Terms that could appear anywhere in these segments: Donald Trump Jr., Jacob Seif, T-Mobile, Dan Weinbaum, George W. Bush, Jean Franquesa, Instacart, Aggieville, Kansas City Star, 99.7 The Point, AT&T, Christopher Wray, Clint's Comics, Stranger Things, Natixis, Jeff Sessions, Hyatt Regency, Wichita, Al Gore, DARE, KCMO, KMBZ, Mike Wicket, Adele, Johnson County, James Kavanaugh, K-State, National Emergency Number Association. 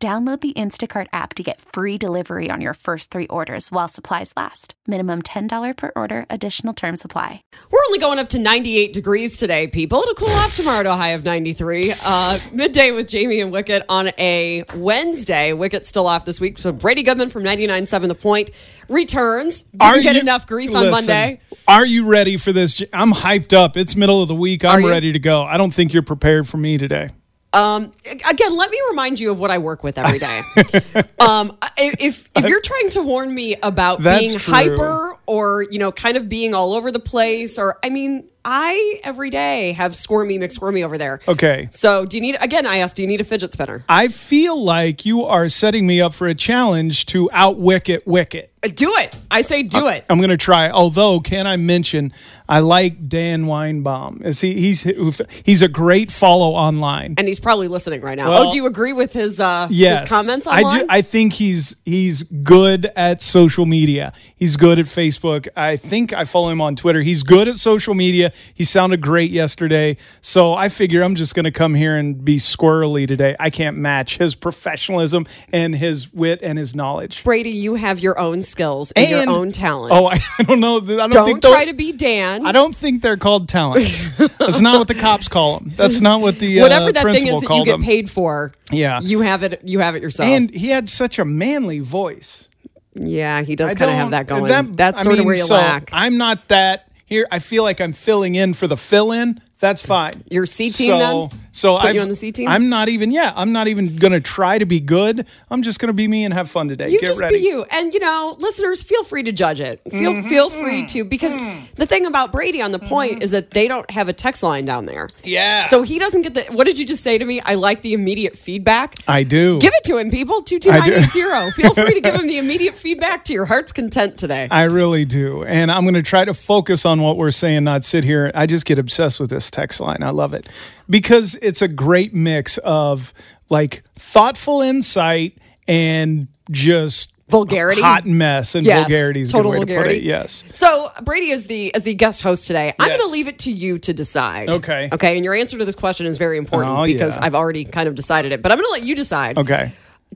Download the Instacart app to get free delivery on your first three orders while supplies last. Minimum $10 per order. Additional terms apply. We're only going up to 98 degrees today, people. It'll cool off tomorrow to a high of 93. Midday with Jamie and Wicket on a Wednesday. Wicket's still off this week. So Brady Goodman from 99.7 The Point returns. Didn't get enough grief on Monday. Are you ready for this? I'm hyped up. It's middle of the week. I'm ready to go. I don't think you're prepared for me today. Again, let me remind you of what I work with every day. If you're trying to warn me about being hyper or, you know, kind of being all over the place, or, I mean, I every day have squirmy McSquirmy over there. Okay. So do you need a fidget spinner? I feel like you are setting me up for a challenge to out-wicket Wicket. Do it. I say do it. I'm going to try. Although, can I mention, I like Dan Weinbaum. He's a great follow online. And he's probably listening right now. Well, do you agree with his comments online? I think he's good at social media. He's good at Facebook. I think I follow him on Twitter. He's good at social media. He sounded great yesterday. So I figure I'm just going to come here and be squirrely today. I can't match his professionalism and his wit and his knowledge. Brady, you have your own skills and your own talents. Oh, I don't know. Don't try to be Dan. I don't think they're called talents. That's not what the cops call them. That's not what the whatever that thing is that you get paid for. Yeah, you have it yourself. And he had such a manly voice. Yeah, he does kind of have that going. That's sort of where you lack. I'm not that here. I feel like I'm filling in for the fill-in. That's fine. Your C team then? So put you on the C team? I'm not even going to try to be good. I'm just going to be me and have fun today. Get ready. Be you. And, you know, listeners, feel free to judge it. Feel free to, because the thing about Brady on The Point is that they don't have a text line down there. Yeah. So he doesn't get what did you just say to me? I like the immediate feedback. I do. Give it to him, people. 22980. Feel free to give him the immediate feedback to your heart's content today. I really do. And I'm going to try to focus on what we're saying, not sit here. I just get obsessed with this text line. I love it because it's a great mix of like thoughtful insight and just vulgarity, hot mess, and vulgarity is a good way to put it. Yes. So Brady is the guest host today. I'm going to leave it to you to decide. Okay. Okay. And your answer to this question is very important because I've already kind of decided it, but I'm going to let you decide. Okay.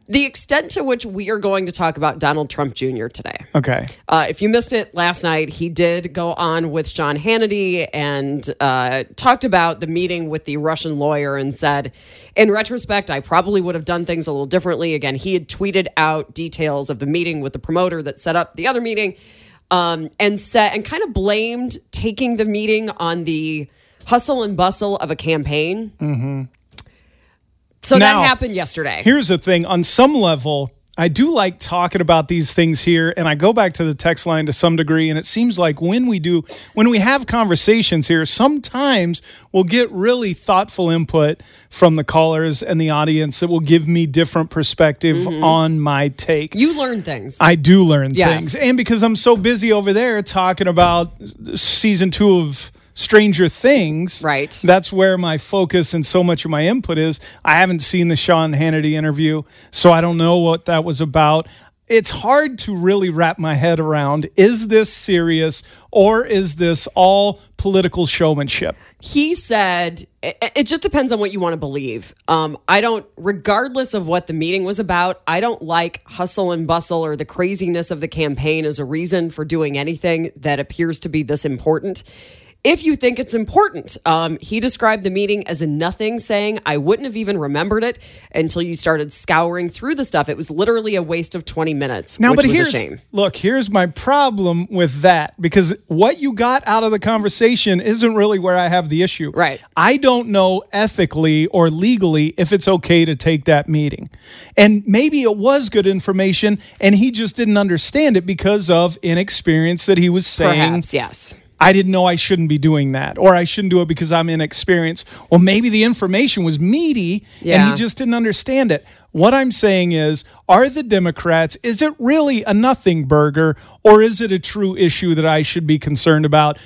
The extent to which we are going to talk about Donald Trump Jr. today. Okay. If you missed it last night, he did go on with Sean Hannity and talked about the meeting with the Russian lawyer and said, in retrospect, I probably would have done things a little differently. Again, he had tweeted out details of the meeting with the promoter that set up the other meeting and kind of blamed taking the meeting on the hustle and bustle of a campaign. Mm-hmm. So now, that happened yesterday. Here's the thing. On some level, I do like talking about these things here, and I go back to the text line to some degree, and it seems like when we have conversations here, sometimes we'll get really thoughtful input from the callers and the audience that will give me different perspective on my take. You learn things. I do learn things. And because I'm so busy over there talking about season 2 of Stranger Things, right? That's where my focus and so much of my input is. I haven't seen the Sean Hannity interview, so I don't know what that was about. It's hard to really wrap my head around. Is this serious or is this all political showmanship? He said, it just depends on what you want to believe. Regardless of what the meeting was about, I don't like hustle and bustle or the craziness of the campaign as a reason for doing anything that appears to be this important. If you think it's important, he described the meeting as a nothing, saying, I wouldn't have even remembered it until you started scouring through the stuff. It was literally a waste of 20 minutes. Now, but here's my problem with that, because what you got out of the conversation isn't really where I have the issue. Right. I don't know ethically or legally if it's okay to take that meeting. And maybe it was good information and he just didn't understand it because of inexperience that he was saying. Perhaps, yes. I didn't know I shouldn't be doing that, or I shouldn't do it because I'm inexperienced. Well, maybe the information was meaty and he just didn't understand it. What I'm saying is, are the Democrats, is it really a nothing burger, or is it a true issue that I should be concerned about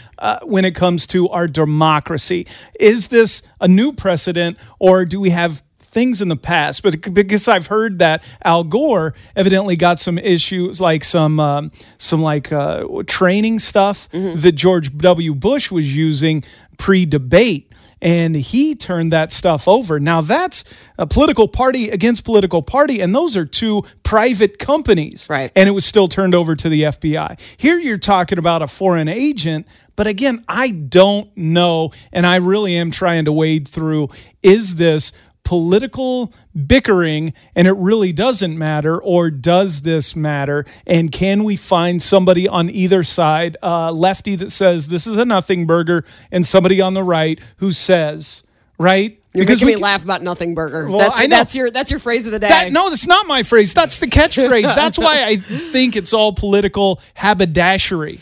when it comes to our democracy? Is this a new precedent, or do we have things in the past? But because I've heard that Al Gore evidently got some issues, like some training stuff that George W. Bush was using pre-debate, and he turned that stuff over. Now, that's a political party against political party, and those are two private companies. Right. And it was still turned over to the FBI. Here you're talking about a foreign agent, but again, I don't know, and I really am trying to wade through, is this political bickering and it really doesn't matter, or does this matter? And can we find somebody on either side, lefty that says this is a nothing burger, and somebody on the right who says, right? You're making me laugh about nothing burger. Well, that's your phrase of the day. No, that's not my phrase. That's the catchphrase. That's why I think it's all political haberdashery,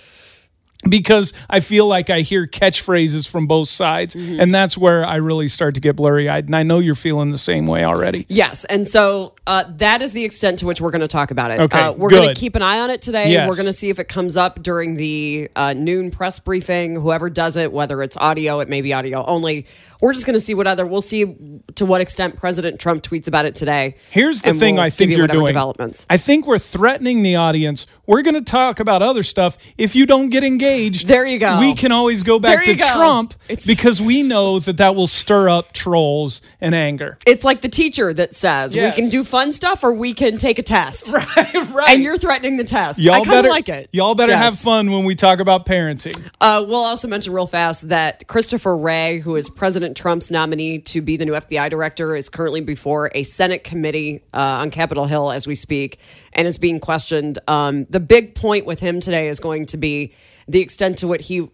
because I feel like I hear catchphrases from both sides, and that's where I really start to get blurry-eyed, and I know you're feeling the same way already. Yes, and so that is the extent to which we're going to talk about it. Okay, we're going to keep an eye on it today. Yes. We're going to see if it comes up during the noon press briefing, whoever does it, whether it's audio, it may be audio only. We're just going to see we'll see to what extent President Trump tweets about it today. Here's the thing I think you're doing. Developments. I think we're threatening the audience. We're going to talk about other stuff. If you don't get engaged, there you go. We can always go back to Trump because we know that will stir up trolls and anger. It's like the teacher that says, yes, we can do fun stuff or we can take a test. Right. And you're threatening the test. Y'all I kind of like it. Y'all better have fun when we talk about parenting. We'll also mention real fast that Christopher Wray, who is President Trump's nominee to be the new FBI director, is currently before a Senate committee on Capitol Hill as we speak and is being questioned. The big point with him today is going to be the extent to which he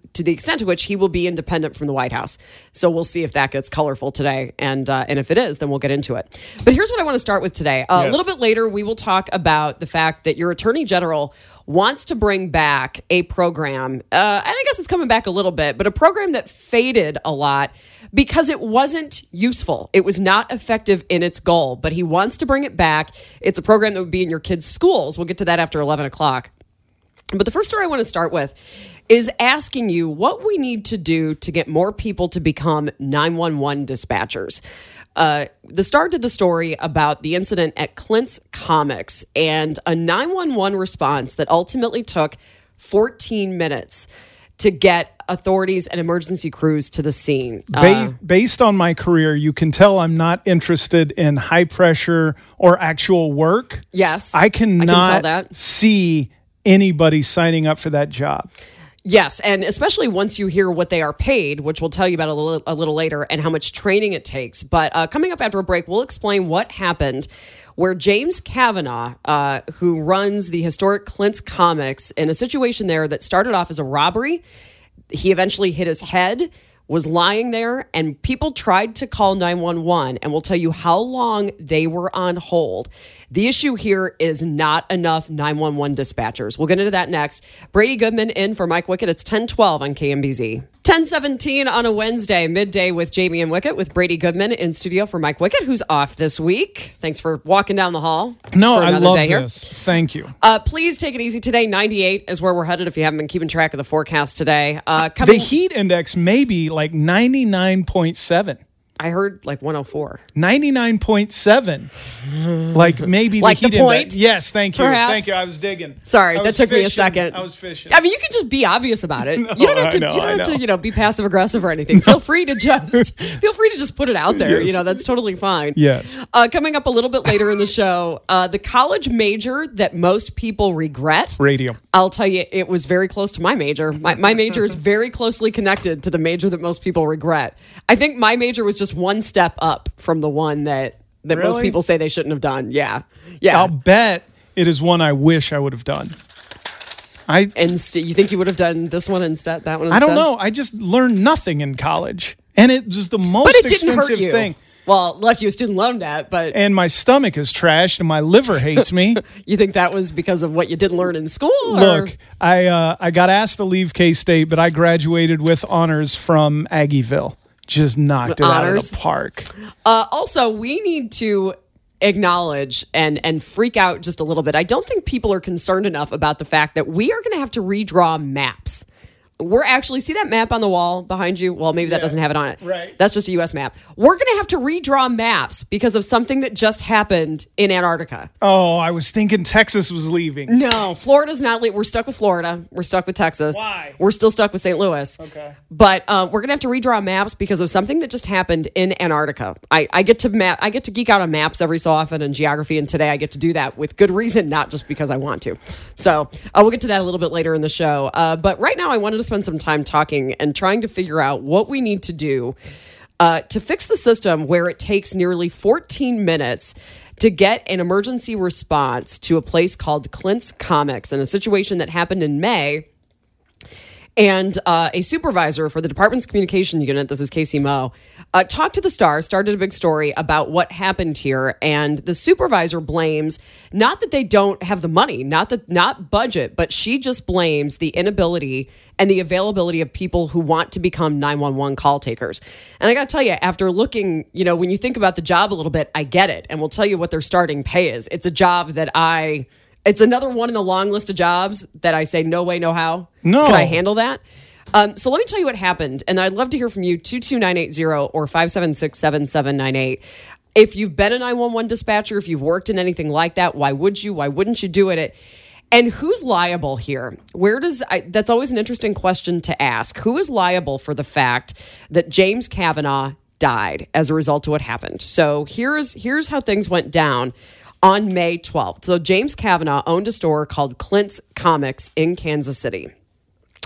will be independent from the White House. So we'll see if that gets colorful today, and if it is, then we'll get into it. But here's what I want to start with today. A little bit later, we will talk about the fact that your Attorney General wants to bring back a program, and I guess it's coming back a little bit, but a program that faded a lot because it wasn't useful. It was not effective in its goal, but he wants to bring it back. It's a program that would be in your kids' schools. We'll get to that after 11 o'clock. But the first story I want to start with is asking you what we need to do to get more people to become 911 dispatchers. The Star did the story about the incident at Clint's Comics and a 911 response that ultimately took 14 minutes to get authorities and emergency crews to the scene. Based on my career, you can tell I'm not interested in high pressure or actual work. Yes, I can tell that. See anybody signing up for that job. Yes, and especially once you hear what they are paid, which we'll tell you about a little later, and how much training it takes. But coming up after a break, we'll explain what happened where James Kavanaugh, who runs the historic Clint's Comics, in a situation there that started off as a robbery, he eventually hit his head, was lying there, and people tried to call 911, and we'll tell you how long they were on hold. The issue here is not enough 911 dispatchers. We'll get into that next. Brady Goodman in for Mike Wicket. It's 10:12 on KMBZ. 10:17 on a Wednesday, midday with Jamie and Wicket, with Brady Goodman in studio for Mike Wicket, who's off this week. Thanks for walking down the hall. No, I love this. Thank you. Please take it easy today. 98 is where we're headed if you haven't been keeping track of the forecast today. The heat index may be like 99.7. I heard like 104. 99.7. Like maybe like the point? Index. Yes, thank you. Perhaps. Thank you. I was digging. Sorry, that took me a second. I was fishing. I mean, you can just be obvious about it. No, you don't have to be passive aggressive or anything. No. Feel free to just put it out there. Yes. You know, that's totally fine. Yes. Coming up a little bit later in the show, the college major that most people regret. Radio. I'll tell you, it was very close to my major. My major is very closely connected to the major that most people regret. I think my major was just one step up from the one that really? Most people say they shouldn't have done. Yeah. I'll bet it is one I wish I would have done. You think you would have done this one instead? That one instead? I don't know. I just learned nothing in college, and it was the most expensive thing. Well, left you a student loan debt, but... And my stomach is trashed and my liver hates me. You think that was because of what you didn't learn in school? Or? Look, I got asked to leave K-State, but I graduated with honors from Aggieville. Just knocked it out of the park. Also, we need to acknowledge and freak out just a little bit. I don't think people are concerned enough about the fact that we are going to have to redraw maps. We're actually, see that map on the wall behind you? Well, maybe that doesn't have it on it. Right. That's just a U.S. map. We're going to have to redraw maps because of something that just happened in Antarctica. Oh, I was thinking Texas was leaving. No, Florida's not leaving. We're stuck with Florida. We're stuck with Texas. Why? We're still stuck with St. Louis. Okay. But we're going to have to redraw maps because of something that just happened in Antarctica. I get to geek out on maps every so often and geography, and today I get to do that with good reason, not just because I want to. So we'll get to that a little bit later in the show. But right now I wanted to spend some time talking and trying to figure out what we need to do to fix the system where it takes nearly 14 minutes to get an emergency response to a place called Clint's Comics in a situation that happened in May. And a supervisor for the department's communication unit, this is KCMO, talked to the Star, started a big story about what happened here. And the supervisor blames, not that they don't have the money, not budget, but she just blames the inability and the availability of people who want to become 911 call takers. And I got to tell you, after looking, when you think about the job a little bit, I get it. And we'll tell you what their starting pay is. It's a job that it's another one in the long list of jobs that I say, no way, no how. No. Can I handle that? So let me tell you what happened. And I'd love to hear from you, 22980 or 576-7798. If you've been a 911 dispatcher, if you've worked in anything like that, why would you? Why wouldn't you do it? And who's liable here? That's always an interesting question to ask. Who is liable for the fact that James Kavanaugh died as a result of what happened? So here's how things went down. On May 12th, so James Kavanaugh owned a store called Clint's Comics in Kansas City.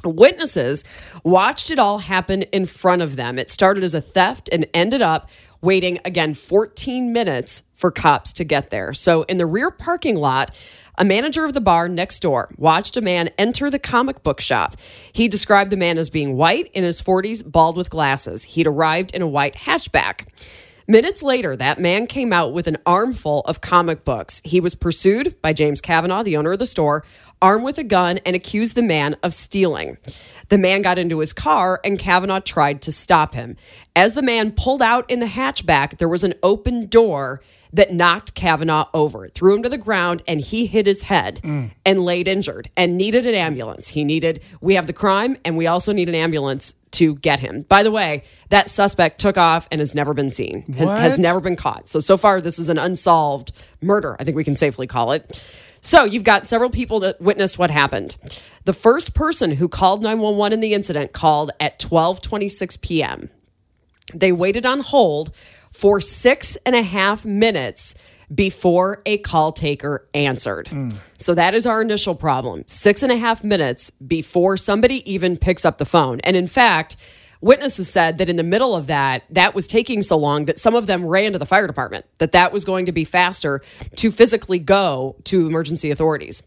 Witnesses watched it all happen in front of them. It started as a theft and ended up waiting, again, 14 minutes for cops to get there. So in the rear parking lot, a manager of the bar next door watched a man enter the comic book shop. He described the man as being white, in his 40s, bald with glasses. He'd arrived in a white hatchback. Minutes later, that man came out with an armful of comic books. He was pursued by James Kavanaugh, the owner of the store, armed with a gun, and accused the man of stealing. The man got into his car, and Kavanaugh tried to stop him. As the man pulled out in the hatchback, there was an open door that knocked Kavanaugh over, threw him to the ground, and he hit his head and laid injured and needed an ambulance. We have the crime, and we also need an ambulance to get him. By the way, that suspect took off and has never been seen, has never been caught. So far, this is an unsolved murder, I think we can safely call it. So you've got several people that witnessed what happened. The first person who called 911 in the incident called at 12:26 p.m. They waited on hold for 6.5 minutes before a call taker answered. So that is our initial problem. 6.5 minutes before somebody even picks up the phone. And in fact, witnesses said that in the middle of that was taking so long that some of them ran to the fire department, that was going to be faster to physically go to emergency authorities.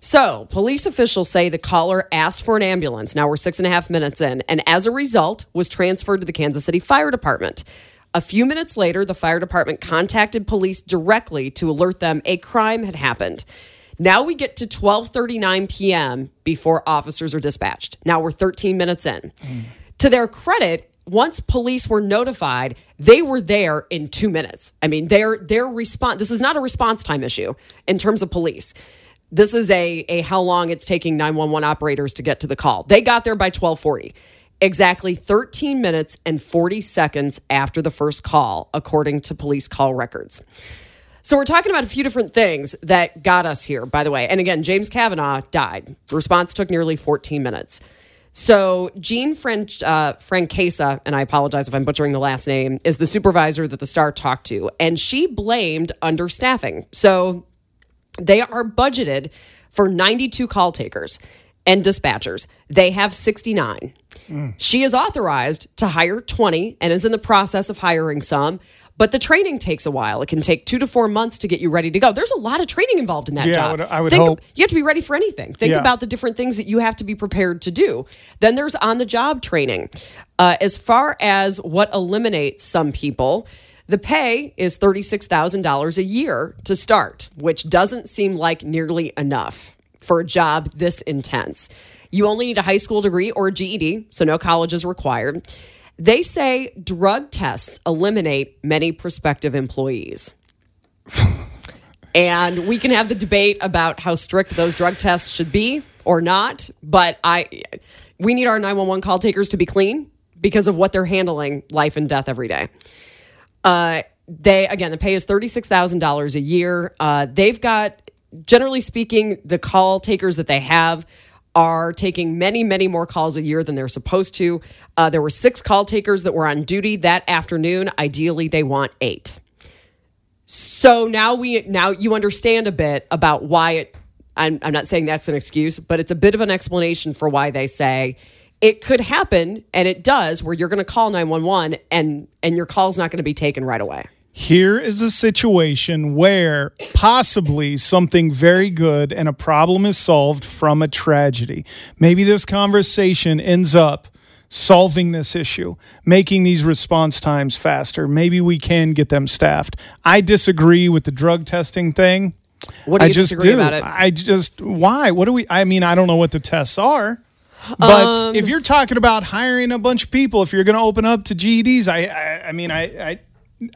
So police officials say the caller asked for an ambulance. Now we're 6.5 minutes in. And as a result, was transferred to the Kansas City Fire Department. A few minutes later, the fire department contacted police directly to alert them a crime had happened. Now we get to 12:39 p.m. before officers are dispatched. Now we're 13 minutes in. To their credit, once police were notified, they were there in 2 minutes. I mean, their response. This is not a response time issue in terms of police. This is a how long it's taking 911 operators to get to the call. They got there by 1240. Exactly 13 minutes and 40 seconds after the first call, according to police call records. So we're talking about a few different things that got us here, by the way. And again, James Kavanaugh died. The response took nearly 14 minutes. So Jean Franquesa, and I apologize if I'm butchering the last name, is the supervisor that the Star talked to. And she blamed understaffing. So they are budgeted for 92 call takers and dispatchers. They have 69. She is authorized to hire 20 and is in the process of hiring some, but the training takes a while. It can take 2 to 4 months to get you ready to go. There's a lot of training involved in that job. I would hope. You have to be ready for anything. Think about the different things that you have to be prepared to do. Then there's on-the-job training. As far as what eliminates some people, the pay is $36,000 a year to start, which doesn't seem like nearly enough for a job this intense. You only need a high school degree or a GED, so no college is required. They say drug tests eliminate many prospective employees. And we can have the debate about how strict those drug tests should be or not, but we need our 911 call takers to be clean because of what they're handling, life and death every day. They, again, the pay is $36,000 a year. They've got, generally speaking, the call takers that they have are taking many, many more calls a year than they're supposed to. There were 6 call takers that were on duty that afternoon. Ideally, they want 8. So now you understand a bit about why it, I'm not saying that's an excuse, but it's a bit of an explanation for why they say it could happen, and it does, where you're going to call 911 and your call's not going to be taken right away. Here is a situation where possibly something very good and a problem is solved from a tragedy. Maybe this conversation ends up solving this issue, making these response times faster. Maybe we can get them staffed. I disagree with the drug testing thing. What do you disagree about it? Why? I don't know what the tests are. But if you're talking about hiring a bunch of people, if you're going to open up to GEDs,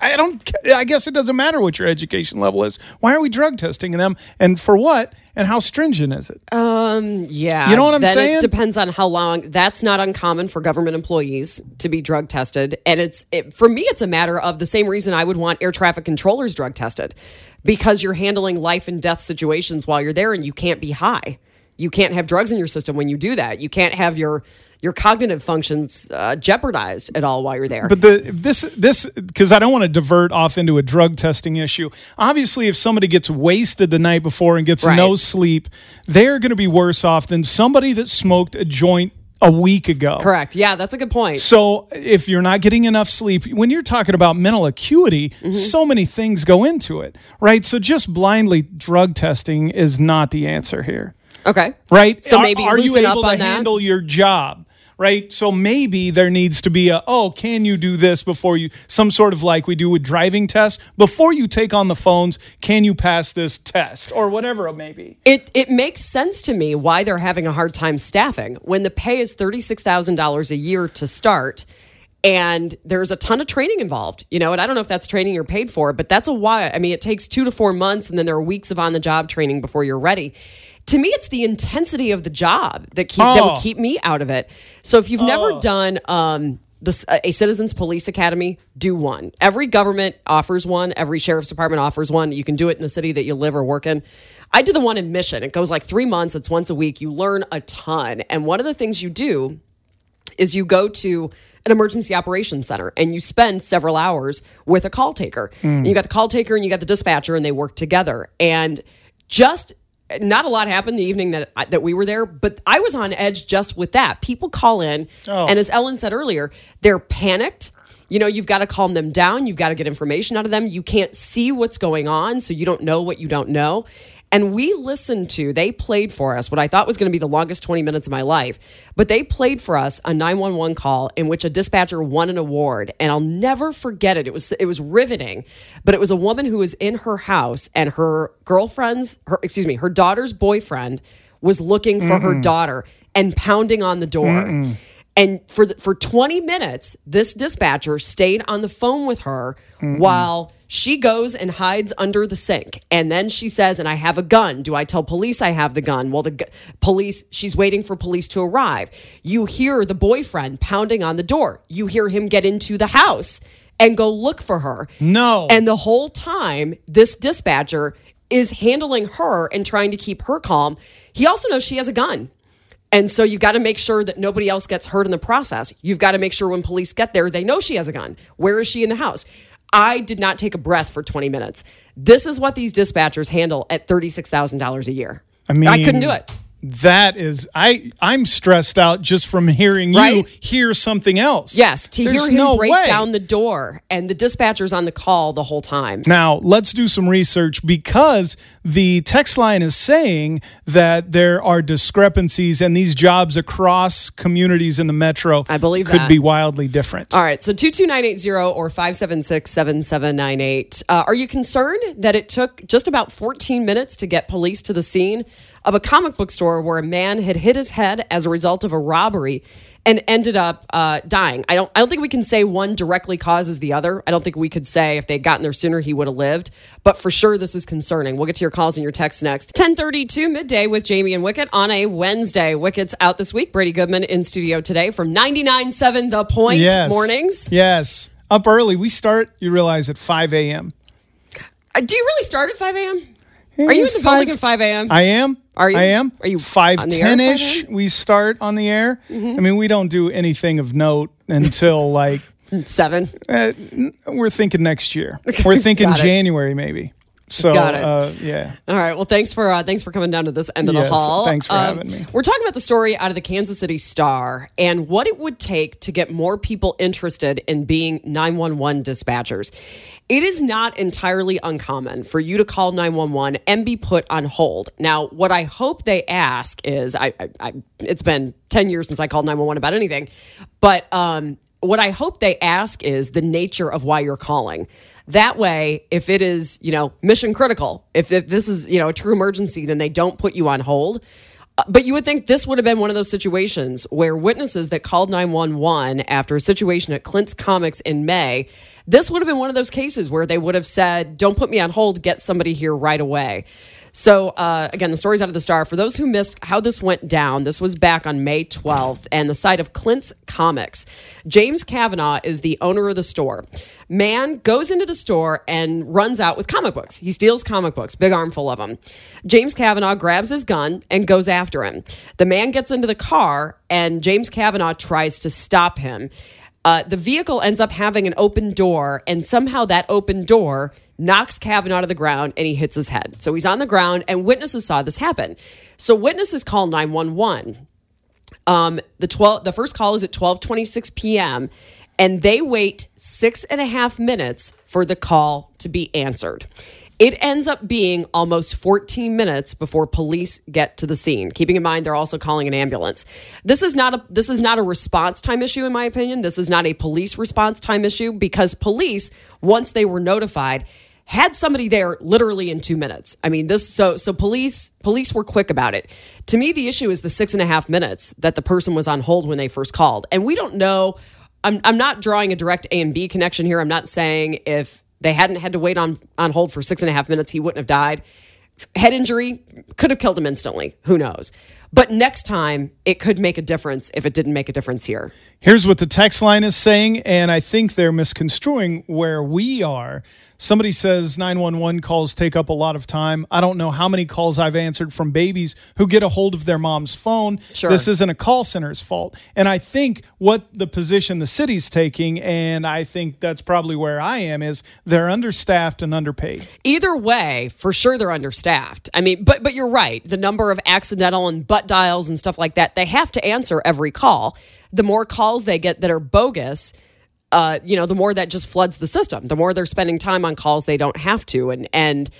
I guess it doesn't matter what your education level is. Why are we drug testing them, and for what, and how stringent is it? Yeah. You know what I'm saying? It depends on how long. That's not uncommon for government employees to be drug tested, and for me, it's a matter of the same reason I would want air traffic controllers drug tested, because you're handling life and death situations while you're there, and you can't be high. You can't have drugs in your system when you do that. You can't have your cognitive functions jeopardized at all while you're there. But this because I don't want to divert off into a drug testing issue. Obviously, if somebody gets wasted the night before and gets no sleep, they're going to be worse off than somebody that smoked a joint a week ago. Correct. Yeah, that's a good point. So if you're not getting enough sleep, when you're talking about mental acuity, so many things go into it, right? So just blindly drug testing is not the answer here. Okay. Right? So maybe are you able to handle your job? Right? So maybe there needs to be can you do this before you, some sort of like we do with driving tests, before you take on the phones, can you pass this test or whatever it may be? It makes sense to me why they're having a hard time staffing when the pay is $36,000 a year to start and there's a ton of training involved, and I don't know if that's training you're paid for, but that's a while. I mean, it takes 2 to 4 months and then there are weeks of on-the-job training before you're ready. To me, it's the intensity of the job that would keep me out of it. So if you've never done a Citizens Police Academy, do one. Every government offers one. Every sheriff's department offers one. You can do it in the city that you live or work in. I did the one in Mission. It goes like 3 months. It's once a week. You learn a ton. And one of the things you do is you go to an emergency operations center and you spend several hours with a call taker. And you got the call taker and you got the dispatcher and they work together. And just... not a lot happened the evening that we were there, but I was on edge just with that. People call in, and as Ellen said earlier, they're panicked. You've got to calm them down. You've got to get information out of them. You can't see what's going on, so you don't know what you don't know. And they played for us what I thought was going to be the longest 20 minutes of my life, but they played for us a 911 call in which a dispatcher won an award. And I'll never forget it. It was riveting, but it was a woman who was in her house and her daughter's boyfriend was looking for her daughter and pounding on the door. And for 20 minutes, this dispatcher stayed on the phone with her while she goes and hides under the sink. And then she says, and I have a gun. Do I tell police I have the gun? Well, the police, she's waiting for police to arrive. You hear the boyfriend pounding on the door. You hear him get into the house and go look for her. No. And the whole time, this dispatcher is handling her and trying to keep her calm. He also knows she has a gun. And so you've got to make sure that nobody else gets hurt in the process. You've got to make sure when police get there, they know she has a gun. Where is she in the house? I did not take a breath for 20 minutes. This is what these dispatchers handle at $36,000 a year. I mean, I couldn't do it. That is, I'm stressed out just from hearing you hear something else. Yes, there's hear him no break way. Down the door and the dispatcher's on the call the whole time. Now, let's do some research because the text line is saying that there are discrepancies and these jobs across communities in the metro could be wildly different. All right, so 22980 or 576-7798. Are you concerned that it took just about 14 minutes to get police to the scene of a comic book store store where a man had hit his head as a result of a robbery and ended up dying. I don't think we can say one directly causes the other. I don't think we could say if they had gotten there sooner, he would have lived. But for sure, this is concerning. We'll get to your calls and your texts next. 10:32 midday with Jamie and Wicket on a Wednesday. Wicket's out this week. Brady Goodman in studio today from 99.7 The Point mornings. Yes. Up early. We start, you realize, at 5 a.m. Do you really start at 5 a.m.? Are you in the public at 5 a.m.? I am. Are you? I am. Are you 5:10-ish? We start on the air. Mm-hmm. I mean, we don't do anything of note until like 7. We're thinking next year. We're thinking January maybe. So, got it. Yeah. All right. Well, thanks for coming down to this end of the hall. Thanks for having me. We're talking about the story out of the Kansas City Star and what it would take to get more people interested in being 911 dispatchers. It is not entirely uncommon for you to call 911 and be put on hold. Now, what I hope they ask is, it's been 10 years since I called 911 about anything, but what I hope they ask is the nature of why you're calling. That way, if it is, mission critical, if this is, a true emergency, then they don't put you on hold. But you would think this would have been one of those situations where witnesses that called 911 after a situation at Clint's Comics in May, this would have been one of those cases where they would have said, don't put me on hold, get somebody here right away. So, again, the story's out of the Star. For those who missed how this went down, this was back on May 12th and the site of Clint's Comics. James Kavanaugh is the owner of the store. Man goes into the store and runs out with comic books. He steals comic books, big armful of them. James Kavanaugh grabs his gun and goes after him. The man gets into the car and James Kavanaugh tries to stop him. The vehicle ends up having an open door, and somehow that open door knocks Kavanaugh to the ground and he hits his head. So he's on the ground and witnesses saw this happen. So witnesses call 911. The first call is at 12:26 p.m. and they wait 6.5 minutes for the call to be answered. It ends up being almost 14 minutes before police get to the scene. Keeping in mind, they're also calling an ambulance. This is not a response time issue, in my opinion. This is not a police response time issue because police, once they were notified, had somebody there literally in 2 minutes. I mean, police were quick about it. To me, the issue is the 6.5 minutes that the person was on hold when they first called. And we don't know. I'm not drawing a direct A and B connection here. I'm not saying if they hadn't had to wait on hold for 6.5 minutes, he wouldn't have died. Head injury could have killed him instantly. Who knows? But next time, it could make a difference if it didn't make a difference here. Here's what the text line is saying, and I think they're misconstruing where we are. Somebody says 911 calls take up a lot of time. I don't know how many calls I've answered from babies who get a hold of their mom's phone. Sure. This isn't a call center's fault. And I think what the position the city's taking, and I think that's probably where I am, is they're understaffed and underpaid. Either way, for sure they're understaffed. I mean, but you're right. The number of accidental and butt dials and stuff like that, they have to answer every call. The more calls they get that are bogus, the more that just floods the system. The more they're spending time on calls they don't have to. And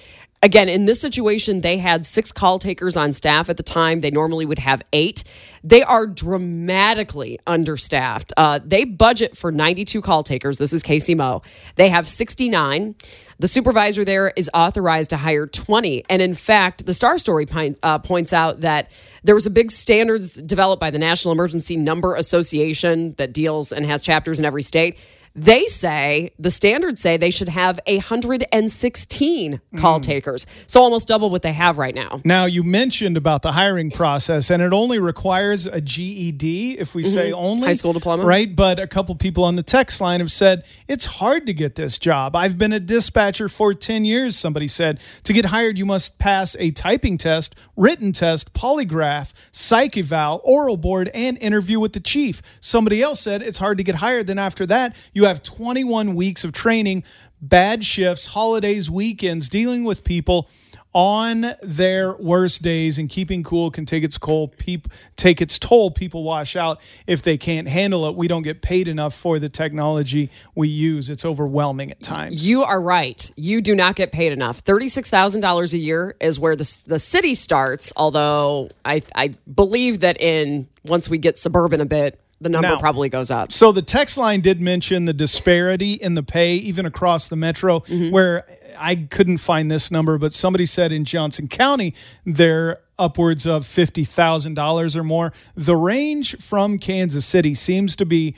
again, in this situation, they had 6 call takers on staff at the time. They normally would have 8. They are dramatically understaffed. They budget for 92 call takers. This is KCMO. They have 69. The supervisor there is authorized to hire 20. And in fact, the Star Story points out that there was a big standards developed by the National Emergency Number Association that deals and has chapters in every state. They say, the standards say they should have 116 call takers. So almost double what they have right now. Now, you mentioned about the hiring process, and it only requires a GED, if we say only. High school diploma. Right? But a couple people on the text line have said, it's hard to get this job. I've been a dispatcher for 10 years, somebody said. To get hired, you must pass a typing test, written test, polygraph, psych eval, oral board, and interview with the chief. Somebody else said it's hard to get hired. Then after that, you have 21 weeks of training, bad shifts, holidays, weekends, dealing with people on their worst days, and keeping cool can take its toll. People wash out if they can't handle it. We don't get paid enough for the technology we use. It's overwhelming at times. You are right. You do not get paid enough. $36,000 a year is where the city starts, although I believe that once we get suburban a bit, the number now, probably goes up. So the text line did mention the disparity in the pay, even across the metro, where I couldn't find this number, but somebody said in Johnson County, they're upwards of $50,000 or more. The range from Kansas City seems to be...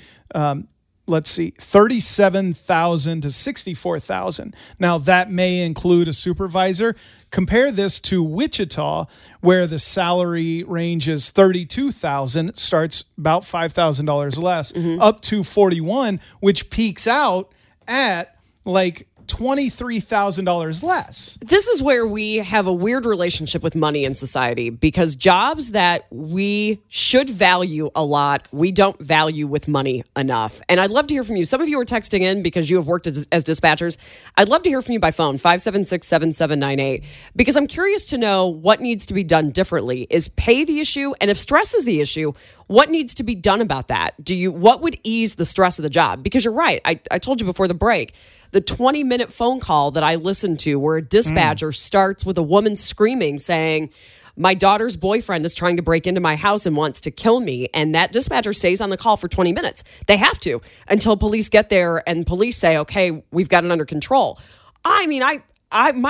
let's see, $37,000 to $64,000. Now, that may include a supervisor. Compare this to Wichita, where the salary range is $32,000, starts about $5,000 less, up to $41,000, which peaks out at like $23,000 less. This is where we have a weird relationship with money in society, because jobs that we should value a lot, we don't value with money enough. And I'd love to hear from you. Some of you are texting in because you have worked as dispatchers. I'd love to hear from you by phone, 576-7798, because I'm curious to know what needs to be done differently. Is pay the issue? And if stress is the issue, what needs to be done about that? What would ease the stress of the job? Because you're right. I told you before the break, the 20-minute phone call that I listened to where a dispatcher starts with a woman screaming, saying, my daughter's boyfriend is trying to break into my house and wants to kill me. And that dispatcher stays on the call for 20 minutes. They have to until police get there and police say, okay, we've got it under control. I mean, I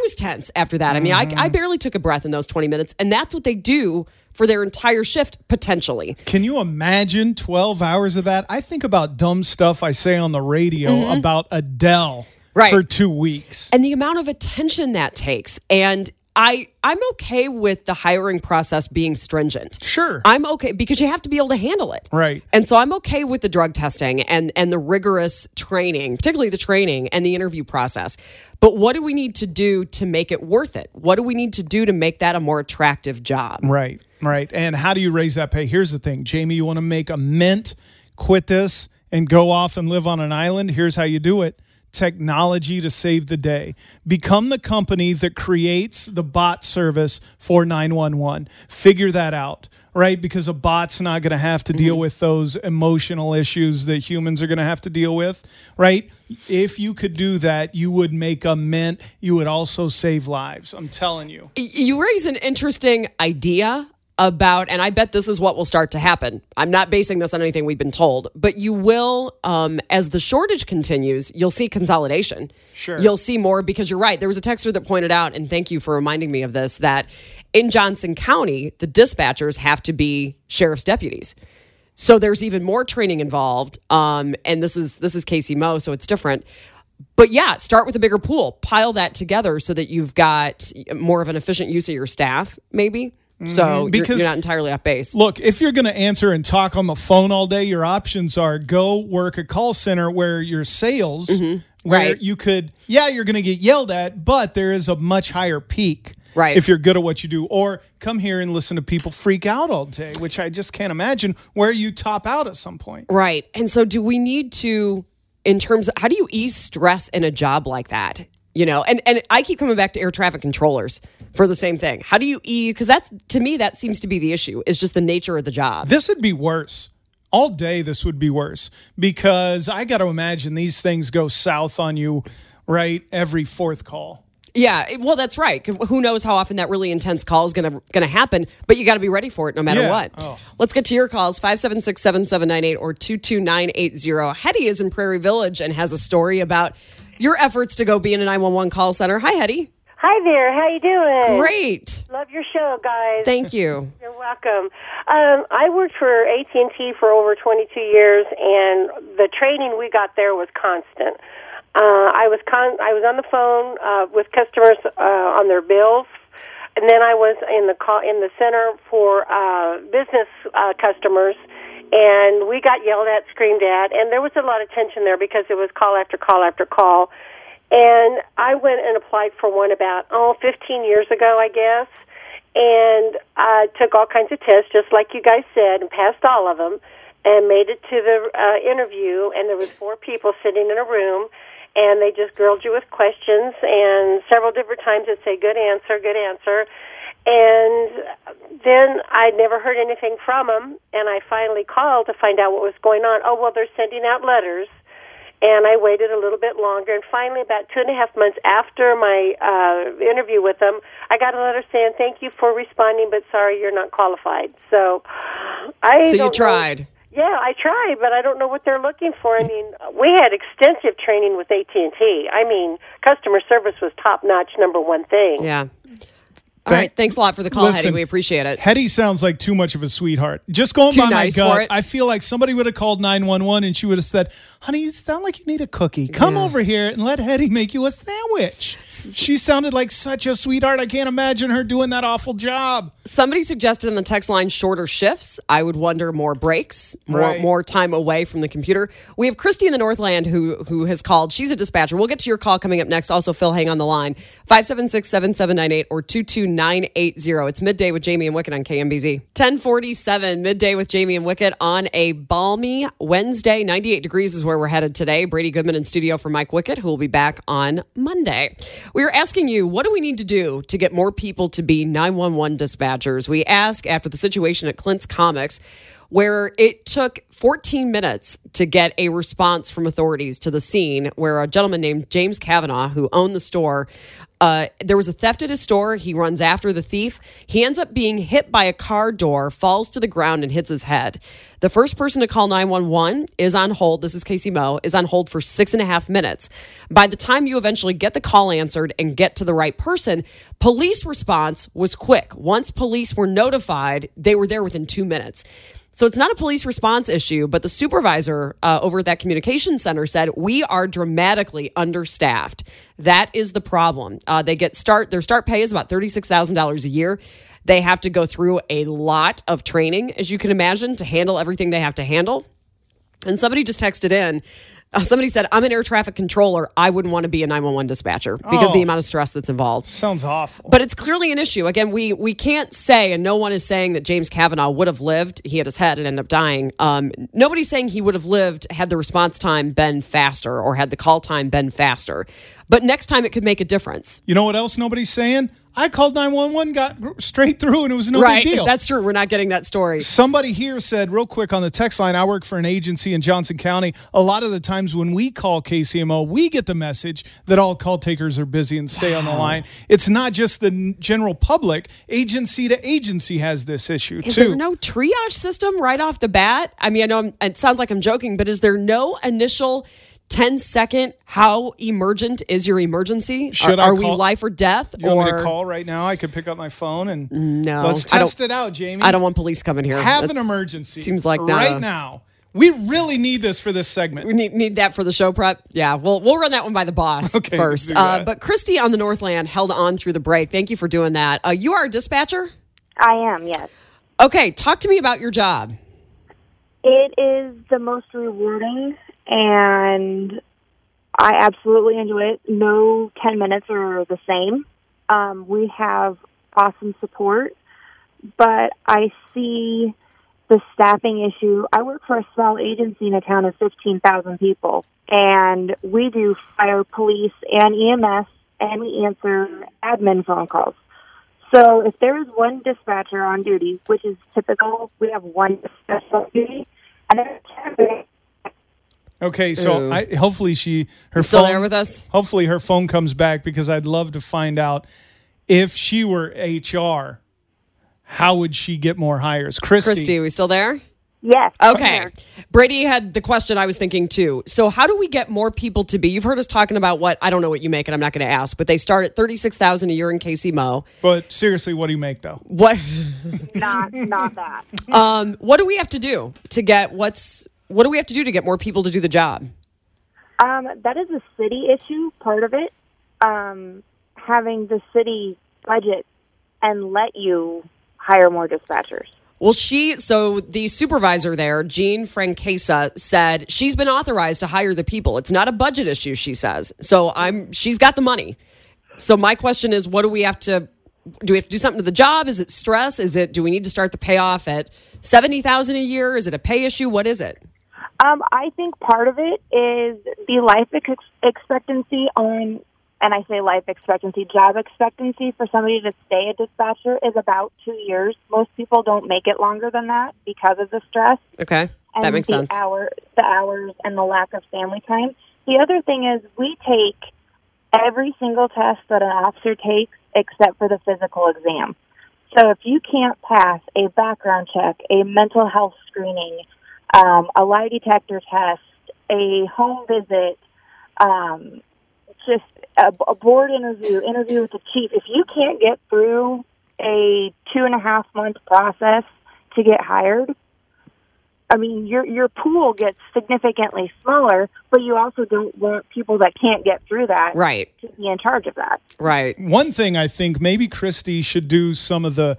was tense after that. I mean, I barely took a breath in those 20 minutes. And that's what they do for their entire shift, potentially. Can you imagine 12 hours of that? I think about dumb stuff I say on the radio about Adele for 2 weeks. And the amount of attention that takes. And I'm okay with the hiring process being stringent. Sure. I'm okay because you have to be able to handle it. Right. And so I'm okay with the drug testing and the rigorous training, particularly the training and the interview process. But what do we need to do to make it worth it? What do we need to do to make that a more attractive job? Right, right. And how do you raise that pay? Here's the thing, Jamie, you want to make a mint, quit this, and go off and live on an island? Here's how you do it. Technology to save the day. Become the company that creates the bot service for 911. Figure that out, right? Because a bot's not going to have to deal with those emotional issues that humans are going to have to deal with, right? If you could do that, you would make a mint. You would also save lives. I'm telling you. You raise an interesting idea about, and I bet this is what will start to happen. I'm not basing this on anything we've been told, but you will, as the shortage continues, you'll see consolidation. Sure. You'll see more because you're right. There was a texter that pointed out, and thank you for reminding me of this, that in Johnson County, the dispatchers have to be sheriff's deputies. So there's even more training involved. And this is KCMO, so it's different. But yeah, start with a bigger pool. Pile that together so that you've got more of an efficient use of your staff, maybe. So because you're not entirely off base. Look, if you're going to answer and talk on the phone all day, your options are go work a call center where your sales, where you could, you're going to get yelled at, but there is a much higher peak if you're good at what you do. Or come here and listen to people freak out all day, which I just can't imagine where you top out at some point. Right. And so do we need to, in terms of how do you ease stress in a job like that? You know, and I keep coming back to air traffic controllers for the same thing. How do you because that's, to me, that seems to be the issue, is just the nature of the job. This would be worse. All day this would be worse, because I got to imagine these things go south on you, right, every fourth call. Yeah, well, that's right. Who knows how often that really intense call is going to happen, but you got to be ready for it no matter what. Oh. Let's get to your calls, 576-7798 or 22980. Hetty is in Prairie Village and has a story about your efforts to go be in a 911 call center. Hi, Hetty. Hi there. How you doing? Great. Love your show, guys. Thank you. You're welcome. I worked for AT&T for over 22 years, and the training we got there was constant. I was on the phone with customers on their bills, and then I was in the center for business customers. And we got yelled at, screamed at, and there was a lot of tension there because it was call after call after call. And I went and applied for one about, 15 years ago, I guess, and I took all kinds of tests, just like you guys said, and passed all of them, and made it to the interview, and there was 4 people sitting in a room, and they just grilled you with questions, and several different times they'd say, good answer, and then I never heard anything from them, and I finally called to find out what was going on. Oh, well, they're sending out letters, and I waited a little bit longer, and finally about 2.5 months after my interview with them, I got a letter saying, thank you for responding, but sorry, you're not qualified. So you tried. Yeah, I tried, but I don't know what they're looking for. I mean, we had extensive training with AT&T. I mean, customer service was top-notch, number one thing. Yeah. All right, thanks a lot for the call, Hetty. We appreciate it. Hetty sounds like too much of a sweetheart. Just going by my gut, I feel like somebody would have called 911 and she would have said, honey, you sound like you need a cookie. Come over here and let Hetty make you a sandwich. She sounded like such a sweetheart. I can't imagine her doing that awful job. Somebody suggested on the text line shorter shifts. I would wonder more breaks, more time away from the computer. We have Christy in the Northland who has called. She's a dispatcher. We'll get to your call coming up next. Also, Phil, hang on the line. 576-7798 or 22980. It's Midday with Jamie and Wicket on KMBZ. 1047, Midday with Jamie and Wicket on a balmy Wednesday. 98 degrees is where we're headed today. Brady Goodman in studio for Mike Wicket, who will be back on Monday. We are asking you, what do we need to do to get more people to be 911 dispatchers? We ask after the situation at Clint's Comics, where it took 14 minutes to get a response from authorities to the scene where a gentleman named James Kavanaugh, who owned the store, there was a theft at his store. He runs after the thief. He ends up being hit by a car door, falls to the ground, and hits his head. The first person to call 911 is on hold. This is KCMO, is on hold for 6.5 minutes. By the time you eventually get the call answered and get to the right person, police response was quick. Once police were notified, they were there within 2 minutes. So it's not a police response issue, but the supervisor over at that communication center said, we are dramatically understaffed. That is the problem. They get their start pay is about $36,000 a year. They have to go through a lot of training, as you can imagine, to handle everything they have to handle. And somebody just texted in. Somebody said, I'm an air traffic controller. I wouldn't want to be a 911 dispatcher because the amount of stress that's involved. Sounds awful. But it's clearly an issue. Again, we can't say, and no one is saying that James Kavanaugh would have lived. He had his head and ended up dying. Nobody's saying he would have lived had the response time been faster or had the call time been faster. But next time it could make a difference. You know what else nobody's saying? I called 911, got straight through, and it was no big deal. Right, that's true. We're not getting that story. Somebody here said, real quick on the text line, I work for an agency in Johnson County. A lot of the times when we call KCMO, we get the message that all call takers are busy and stay on the line. It's not just the general public. Agency to agency has this issue, too. Is there no triage system right off the bat? I mean, I know it sounds like I'm joking, but is there no initial 10-second, how emergent is your emergency? Are we life or death? You want me to call right now? I could pick up my phone and let's test it out, Jamie. I don't want police coming here. Have an emergency. Seems like right now. We really need this for this segment. We need that for the show prep. Yeah, we'll run that one by the boss first. But Christy on the Northland held on through the break. Thank you for doing that. You are a dispatcher? I am, yes. Okay, talk to me about your job. It is the most rewarding, and I absolutely enjoy it. No 10 minutes are the same. We have awesome support, but I see the staffing issue. I work for a small agency in a town of 15,000 people, and we do fire, police, and EMS, and we answer admin phone calls. So if there is one dispatcher on duty, which is typical, we have one dispatcher on duty, and there are 10 minutes. Okay, so hopefully her phone still there with us. Hopefully her phone comes back, because I'd love to find out if she were HR, how would she get more hires? Christy, are we still there? Yes. Okay. Brady had the question I was thinking too. So how do we get more people to be? You've heard us talking about I don't know what you make, and I'm not going to ask, but they start at $36,000 a year in KCMO. But seriously, what do you make though? What? not that. What do we have to do to get What do we have to do to get more people to do the job? That is a city issue, part of it. Having the city budget and let you hire more dispatchers. Well, so the supervisor there, Jean Franquesa, said she's been authorized to hire the people. It's not a budget issue, she says. So she's got the money. So my question is, what do we have to do? We have to do something to the job? Is it stress? Do we need to start the payoff at $70,000 a year? Is it a pay issue? What is it? I think part of it is the life expectancy on, and I say life expectancy, job expectancy for somebody to stay a dispatcher is about 2 years. Most people don't make it longer than that because of the stress. Okay, that makes sense. The hours and the lack of family time. The other thing is we take every single test that an officer takes except for the physical exam. So if you can't pass a background check, a mental health screening, a lie detector test, a home visit, just a board interview with the chief. If you can't get through a 2.5-month process to get hired, I mean, your pool gets significantly smaller, but you also don't want people that can't get through that right to be in charge of that. Right. One thing I think maybe Christy should do some of the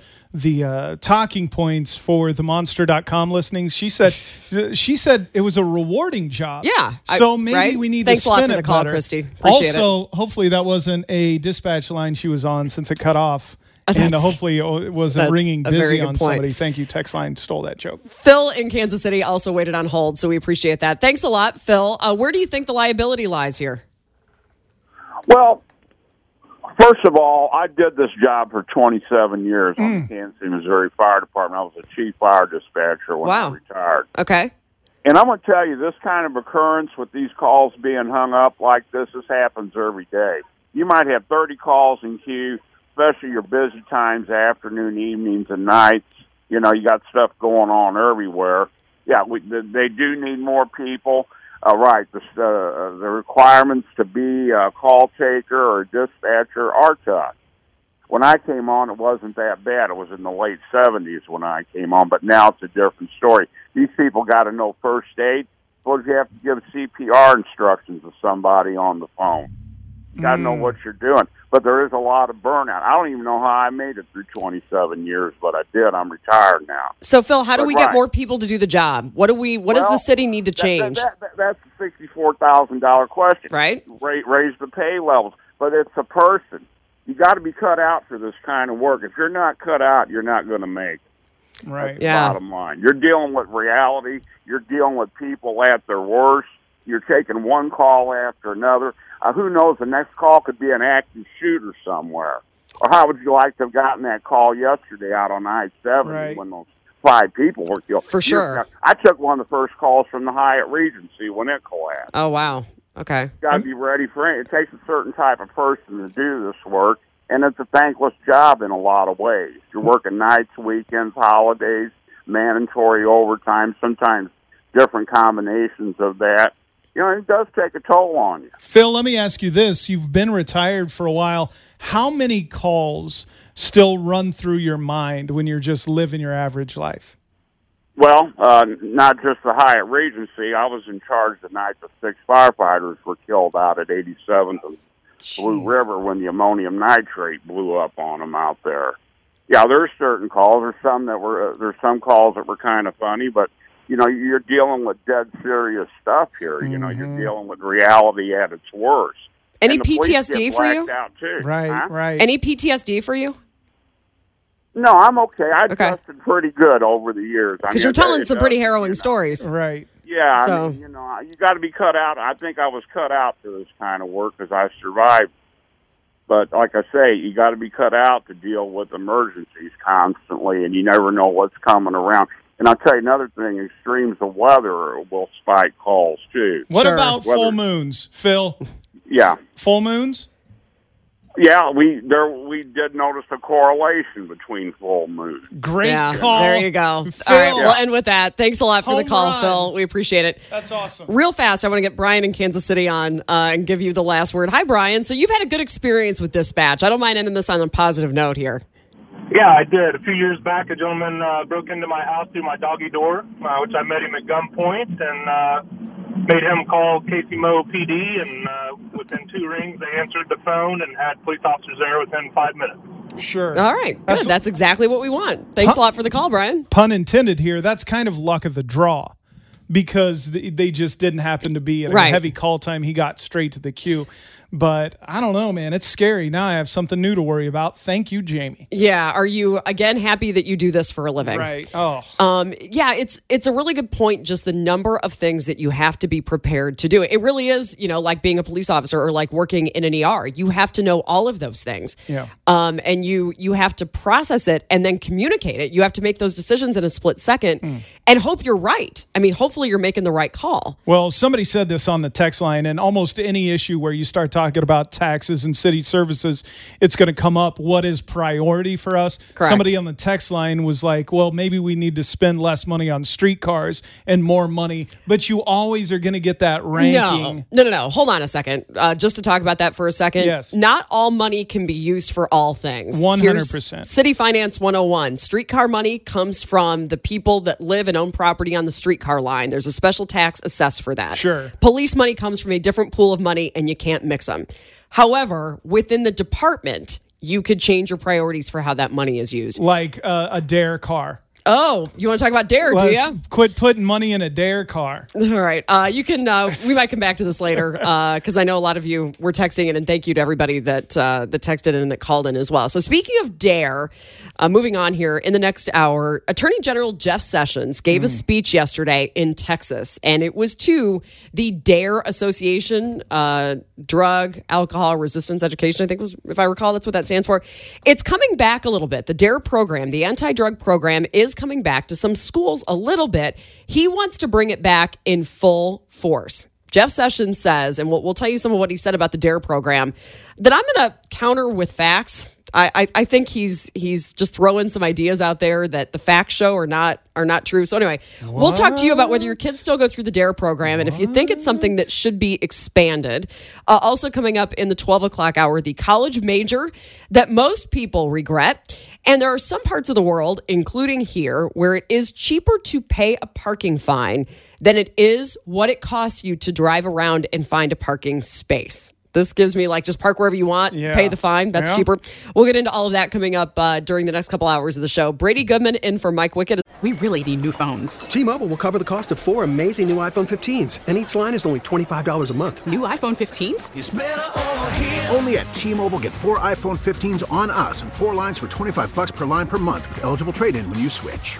talking points for the Monster.com listenings. She said it was a rewarding job. Yeah. So maybe we need to spin it better. Thanks a lot for the call, Christy. Appreciate it. Also, hopefully that wasn't a dispatch line she was on since it cut off. And hopefully it wasn't ringing busy on somebody. Thank you. Text line stole that joke. Phil in Kansas City also waited on hold, so we appreciate that. Thanks a lot, Phil. Where do you think the liability lies here? Well, first of all, I did this job for 27 years on the Kansas City, Missouri Fire Department. I was a chief fire dispatcher when I retired. Okay. And I'm going to tell you, this kind of occurrence with these calls being hung up like this happens every day. You might have 30 calls in queue, especially your busy times, afternoon, evenings, and nights. You know, you got stuff going on everywhere. Yeah, they do need more people. The requirements to be a call taker or dispatcher are tough. When I came on, it wasn't that bad. It was in the late 70s when I came on, but now it's a different story. These people got to know first aid. Suppose you have to give CPR instructions to somebody on the phone. You got to know what you're doing. But there is a lot of burnout. I don't even know how I made it through 27 years, but I did. I'm retired now. So, Phil, how do we get more people to do the job? Does the city need to change? That's the $64,000 question. Right. Raise the pay levels. But it's a person. You got to be cut out for this kind of work. If you're not cut out, you're not going to make it. Right. That's the bottom line. You're dealing with reality. You're dealing with people at their worst. You're taking one call after another. Who knows, the next call could be an active shooter somewhere. Or how would you like to have gotten that call yesterday out on I-70 when those 5 people were killed? For sure. I took one of the first calls from the Hyatt Regency when it collapsed. Oh, wow. Okay. Got to be ready for it. It takes a certain type of person to do this work, and it's a thankless job in a lot of ways. You're working nights, weekends, holidays, mandatory overtime, sometimes different combinations of that. You know, it does take a toll on you. Phil, let me ask you this. You've been retired for a while. How many calls still run through your mind when you're just living your average life? Well, not just the Hyatt Regency. I was in charge the night the 6 firefighters were killed out at 87th and Blue River when the ammonium nitrate blew up on them out there. Yeah, there's certain calls. There's some calls that were kind of funny, but you know, you're dealing with dead serious stuff here. You know, you're dealing with reality at its worst. Any PTSD for you? Right, right. Any PTSD for you? No, I'm okay. I've trusted pretty good over the years. Because you're telling some pretty harrowing stories. Right. Yeah, so. I mean, you know, you got to be cut out. I think I was cut out for this kind of work because I survived. But like I say, you got to be cut out to deal with emergencies constantly, and you never know what's coming around. And I'll tell you another thing, extremes of weather will spike calls, too. What about full moons, Phil? Yeah. Full moons? Yeah, we did notice a correlation between full moons. Great call. There you go. Phil. All right, we'll end with that. Thanks a lot for the call, Phil. We appreciate it. That's awesome. Real fast, I want to get Brian in Kansas City on and give you the last word. Hi, Brian. So you've had a good experience with dispatch. I don't mind ending this on a positive note here. Yeah, I did. A few years back, a gentleman broke into my house through my doggy door, which I met him at gunpoint, and made him call KCMO PD, and within 2 rings, they answered the phone and had police officers there within 5 minutes. Sure. All right. Good. That's exactly what we want. Thanks a lot for the call, Brian. Pun intended here. That's kind of luck of the draw. Because they just didn't happen to be at a heavy call time. He got straight to the queue. But I don't know, man. It's scary. Now I have something new to worry about. Thank you, Jamie. Yeah. Are you, again, happy that you do this for a living? Right. Oh. Yeah, it's a really good point, just the number of things that you have to be prepared to do. It really is, you know, like being a police officer or like working in an ER. You have to know all of those things. Yeah. And you have to process it and then communicate it. You have to make those decisions in a split second and hope you're right. I mean, hopefully you're making the right call. Well, somebody said this on the text line, and almost any issue where you start talking talking about taxes and city services, it's going to come up what is priority for us. Correct. Somebody on the text line was like, well, maybe we need to spend less money on streetcars and more money. But you always are going to get that ranking. No. Hold on a second. Just to talk about that for a second. Yes. Not all money can be used for all things. 100%. Here's City Finance 101. Streetcar money comes from the people that live and own property on the streetcar line. There's a special tax assessed for that. Sure. Police money comes from a different pool of money, and you can't mix them. However, within the department, you could change your priorities for how that money is used. Like a DARE car. Oh, you want to talk about DARE, do you? Quit putting money in a DARE car. All right. We might come back to this later because I know a lot of you were texting in, and thank you to everybody that texted in and that called in as well. So speaking of DARE, moving on here, in the next hour, Attorney General Jeff Sessions gave a speech yesterday in Texas, and it was to the DARE Association, Drug, Alcohol, Resistance Education, I think was, if I recall, that's what that stands for. It's coming back a little bit. The DARE program, the anti-drug program, is coming back to some schools a little bit. He wants to bring it back in full force. Jeff Sessions says, and we'll tell you some of what he said about the DARE program, that I'm going to counter with facts. I think he's just throwing some ideas out there that the facts show are not true. So anyway, we'll talk to you about whether your kids still go through the DARE program and if you think it's something that should be expanded. Also coming up in the 12 o'clock hour, the college major that most people regret. And there are some parts of the world, including here, where it is cheaper to pay a parking fine than it is what it costs you to drive around and find a parking space. This gives me just park wherever you want, pay the fine. That's cheaper. We'll get into all of that coming up during the next couple hours of the show. Brady Goodman in for Mike Wicket. We really need new phones. T-Mobile will cover the cost of four amazing new iPhone 15s, and each line is only $25 a month. New iPhone 15s? It's better over here. Only at T-Mobile, get four iPhone 15s on us and four lines for $25 per line per month with eligible trade-in when you switch.